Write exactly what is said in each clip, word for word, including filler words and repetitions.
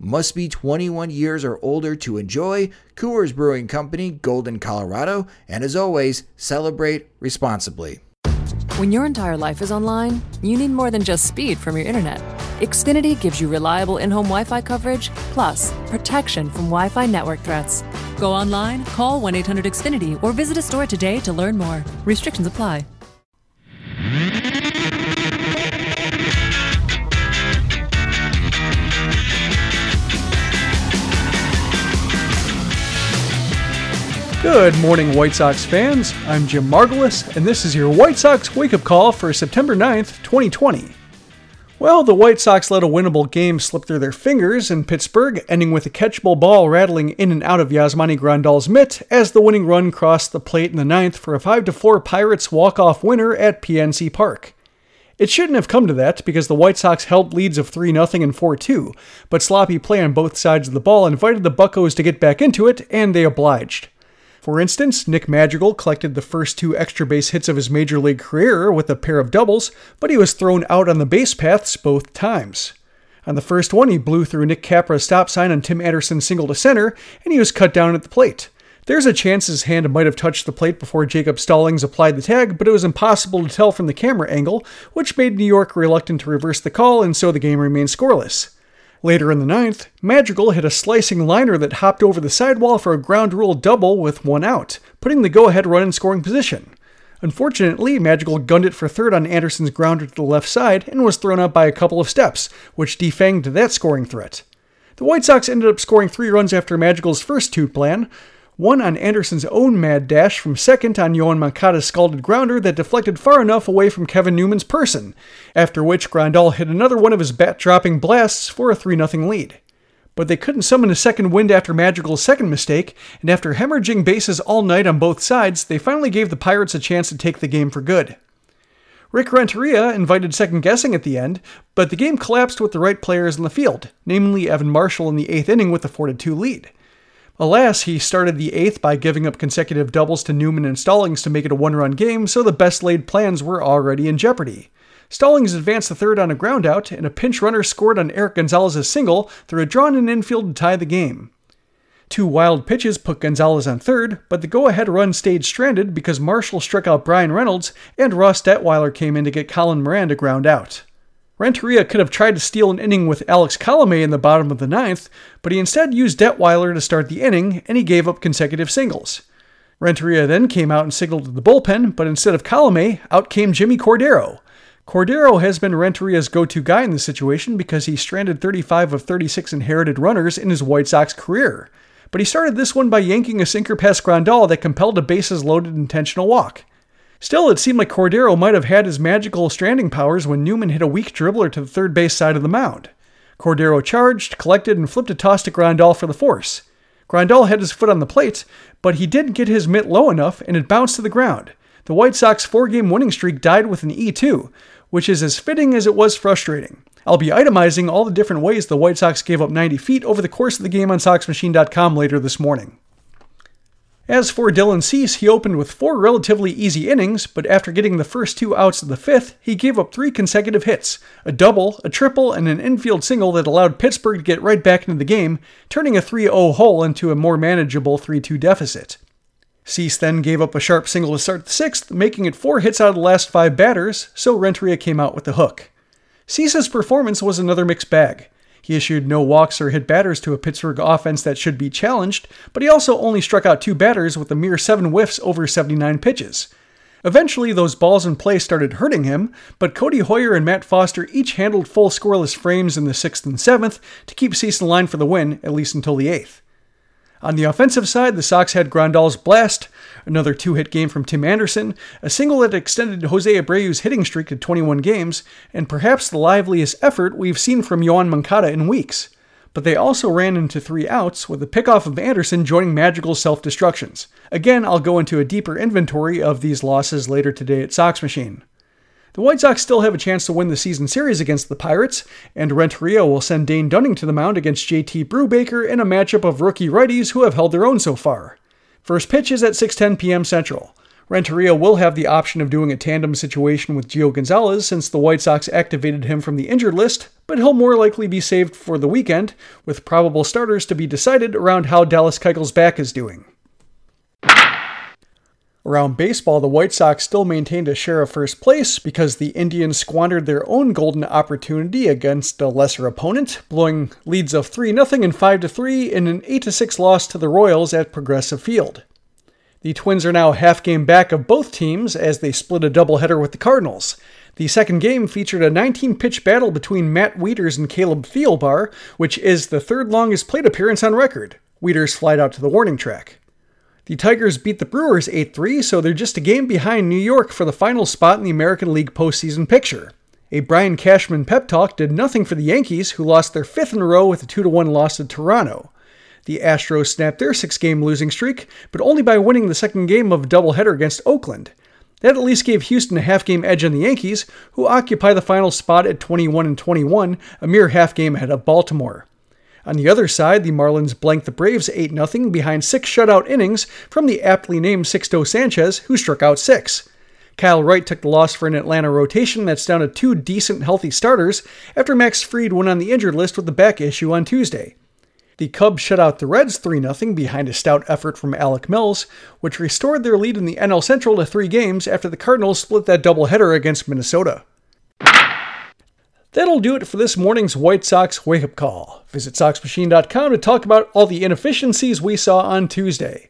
Must be twenty-one years or older to enjoy. Coors Brewing Company, Golden, Colorado. And as always, celebrate responsibly. When your entire life is online, you need more than just speed from your internet. Xfinity gives you reliable in-home Wi-Fi coverage, plus protection from Wi-Fi network threats. Go online, call one eight hundred X finity, or visit a store today to learn more. Restrictions apply. Good morning, White Sox fans. I'm Jim Margalus, and this is your White Sox wake-up call for September ninth, twenty twenty. Well, the White Sox let a winnable game slip through their fingers in Pittsburgh, ending with a catchable ball rattling in and out of Yasmani Grandal's mitt as the winning run crossed the plate in the ninth for a five to four Pirates walk-off winner at P N C Park. It shouldn't have come to that because the White Sox held leads of three nothing and four two, but sloppy play on both sides of the ball invited the Buccos to get back into it, and they obliged. For instance, Nick Madrigal collected the first two extra base hits of his major league career with a pair of doubles, but he was thrown out on the base paths both times. On the first one, he blew through Nick Capra's stop sign on Tim Anderson's single to center, and he was cut down at the plate. There's a chance his hand might have touched the plate before Jacob Stallings applied the tag, but it was impossible to tell from the camera angle, which made New York reluctant to reverse the call, and so the game remained scoreless. Later in the ninth, Madrigal hit a slicing liner that hopped over the sidewall for a ground rule double with one out, putting the go-ahead run in scoring position. Unfortunately, Madrigal gunned it for third on Anderson's grounder to the left side and was thrown out by a couple of steps, which defanged that scoring threat. The White Sox ended up scoring three runs after Madrigal's first two plan, one on Anderson's own mad dash from second on Yoán Moncada's scalded grounder that deflected far enough away from Kevin Newman's person, after which Grandal hit another one of his bat-dropping blasts for a three nothing lead. But they couldn't summon a second wind after Madrigal's second mistake, and after hemorrhaging bases all night on both sides, they finally gave the Pirates a chance to take the game for good. Rick Renteria invited second-guessing at the end, but the game collapsed with the right players in the field, namely Evan Marshall in the eighth inning with a four to two lead. Alas, he started the eighth by giving up consecutive doubles to Newman and Stallings to make it a one-run game, so the best-laid plans were already in jeopardy. Stallings advanced the third on a groundout, and a pinch runner scored on Eric Gonzalez's single through a drawn-in infield to tie the game. Two wild pitches put Gonzalez on third, but the go-ahead run stayed stranded because Marshall struck out Brian Reynolds, and Ross Detweiler came in to get Colin Moran to ground out. Renteria could have tried to steal an inning with Alex Colome in the bottom of the ninth, but he instead used Detweiler to start the inning, and he gave up consecutive singles. Renteria then came out and signaled to the bullpen, but instead of Colome, out came Jimmy Cordero. Cordero has been Renteria's go-to guy in this situation because he stranded thirty-five of thirty-six inherited runners in his White Sox career, but he started this one by yanking a sinker past Grandal that compelled a bases-loaded intentional walk. Still, it seemed like Cordero might have had his magical stranding powers when Newman hit a weak dribbler to the third base side of the mound. Cordero charged, collected, and flipped a toss to Grandal for the force. Grandal had his foot on the plate, but he didn't get his mitt low enough, and it bounced to the ground. The White Sox four-game winning streak died with an E two, which is as fitting as it was frustrating. I'll be itemizing all the different ways the White Sox gave up ninety feet over the course of the game on Sox Machine dot com later this morning. As for Dylan Cease, he opened with four relatively easy innings, but after getting the first two outs of the fifth, he gave up three consecutive hits, a double, a triple, and an infield single that allowed Pittsburgh to get right back into the game, turning a three oh hole into a more manageable three two deficit. Cease then gave up a sharp single to start the sixth, making it four hits out of the last five batters, so Renteria came out with the hook. Cease's performance was another mixed bag. He issued no walks or hit batters to a Pittsburgh offense that should be challenged, but he also only struck out two batters with a mere seven whiffs over seventy-nine pitches. Eventually, those balls in play started hurting him, but Cody Hoyer and Matt Foster each handled full scoreless frames in the sixth and seventh to keep Cease in line for the win, at least until the eighth. On the offensive side, the Sox had Grandal's blast, another two-hit game from Tim Anderson, a single that extended Jose Abreu's hitting streak to twenty-one games, and perhaps the liveliest effort we've seen from Yoán Moncada in weeks. But they also ran into three outs, with a pickoff of Anderson joining Madrigal's self-destructions. Again, I'll go into a deeper inventory of these losses later today at SoxMachine. The White Sox still have a chance to win the season series against the Pirates, and Renteria will send Dane Dunning to the mound against J T Brubaker in a matchup of rookie righties who have held their own so far. First pitch is at six ten p.m. Central. Renteria will have the option of doing a tandem situation with Gio Gonzalez since the White Sox activated him from the injured list, but he'll more likely be saved for the weekend, with probable starters to be decided around how Dallas Keuchel's back is doing. Around baseball, the White Sox still maintained a share of first place because the Indians squandered their own golden opportunity against a lesser opponent, blowing leads of three nothing and five to three in an eight to six loss to the Royals at Progressive Field. The Twins are now half game back of both teams as they split a doubleheader with the Cardinals. The second game featured a nineteen-pitch battle between Matt Wieters and Caleb Fielbar, which is the third longest plate appearance on record. Wieters flied out to the warning track. The Tigers beat the Brewers eight three, so they're just a game behind New York for the final spot in the American League postseason picture. A Brian Cashman pep talk did nothing for the Yankees, who lost their fifth in a row with a two to one loss to Toronto. The Astros snapped their six-game losing streak, but only by winning the second game of a doubleheader against Oakland. That at least gave Houston a half-game edge on the Yankees, who occupy the final spot at twenty-one and twenty-one, a mere half-game ahead of Baltimore. On the other side, the Marlins blanked the Braves eight nothing behind six shutout innings from the aptly named Sixto Sanchez, who struck out six. Kyle Wright took the loss for an Atlanta rotation that's down to two decent, healthy starters after Max Fried went on the injured list with a back issue on Tuesday. The Cubs shut out the Reds three nothing behind a stout effort from Alec Mills, which restored their lead in the N L Central to three games after the Cardinals split that doubleheader against Minnesota. That'll do it for this morning's White Sox wake-up call. Visit Sox Machine dot com to talk about all the inefficiencies we saw on Tuesday.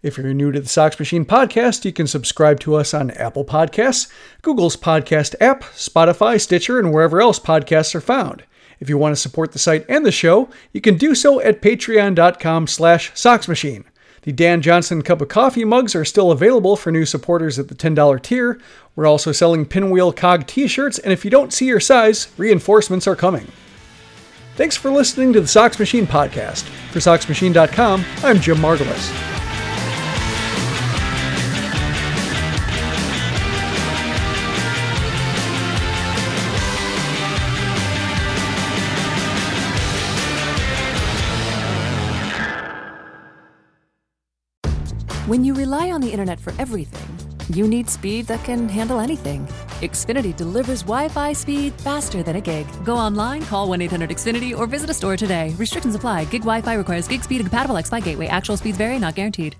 If you're new to the Sox Machine podcast, you can subscribe to us on Apple Podcasts, Google's podcast app, Spotify, Stitcher, and wherever else podcasts are found. If you want to support the site and the show, you can do so at patreon dot com slash sox machine. The Dan Johnson Cup of Coffee mugs are still available for new supporters at the ten dollars tier. We're also selling Pinwheel Cog t-shirts, and if you don't see your size, reinforcements are coming. Thanks for listening to the Sox Machine podcast. For Sox Machine dot com, I'm Jim Margalus. When you rely on the internet for everything, you need speed that can handle anything. Xfinity delivers Wi-Fi speed faster than a gig. Go online, call one eight hundred X finity, or visit a store today. Restrictions apply. Gig Wi-Fi requires gig speed and compatible X Fi gateway. Actual speeds vary, not guaranteed.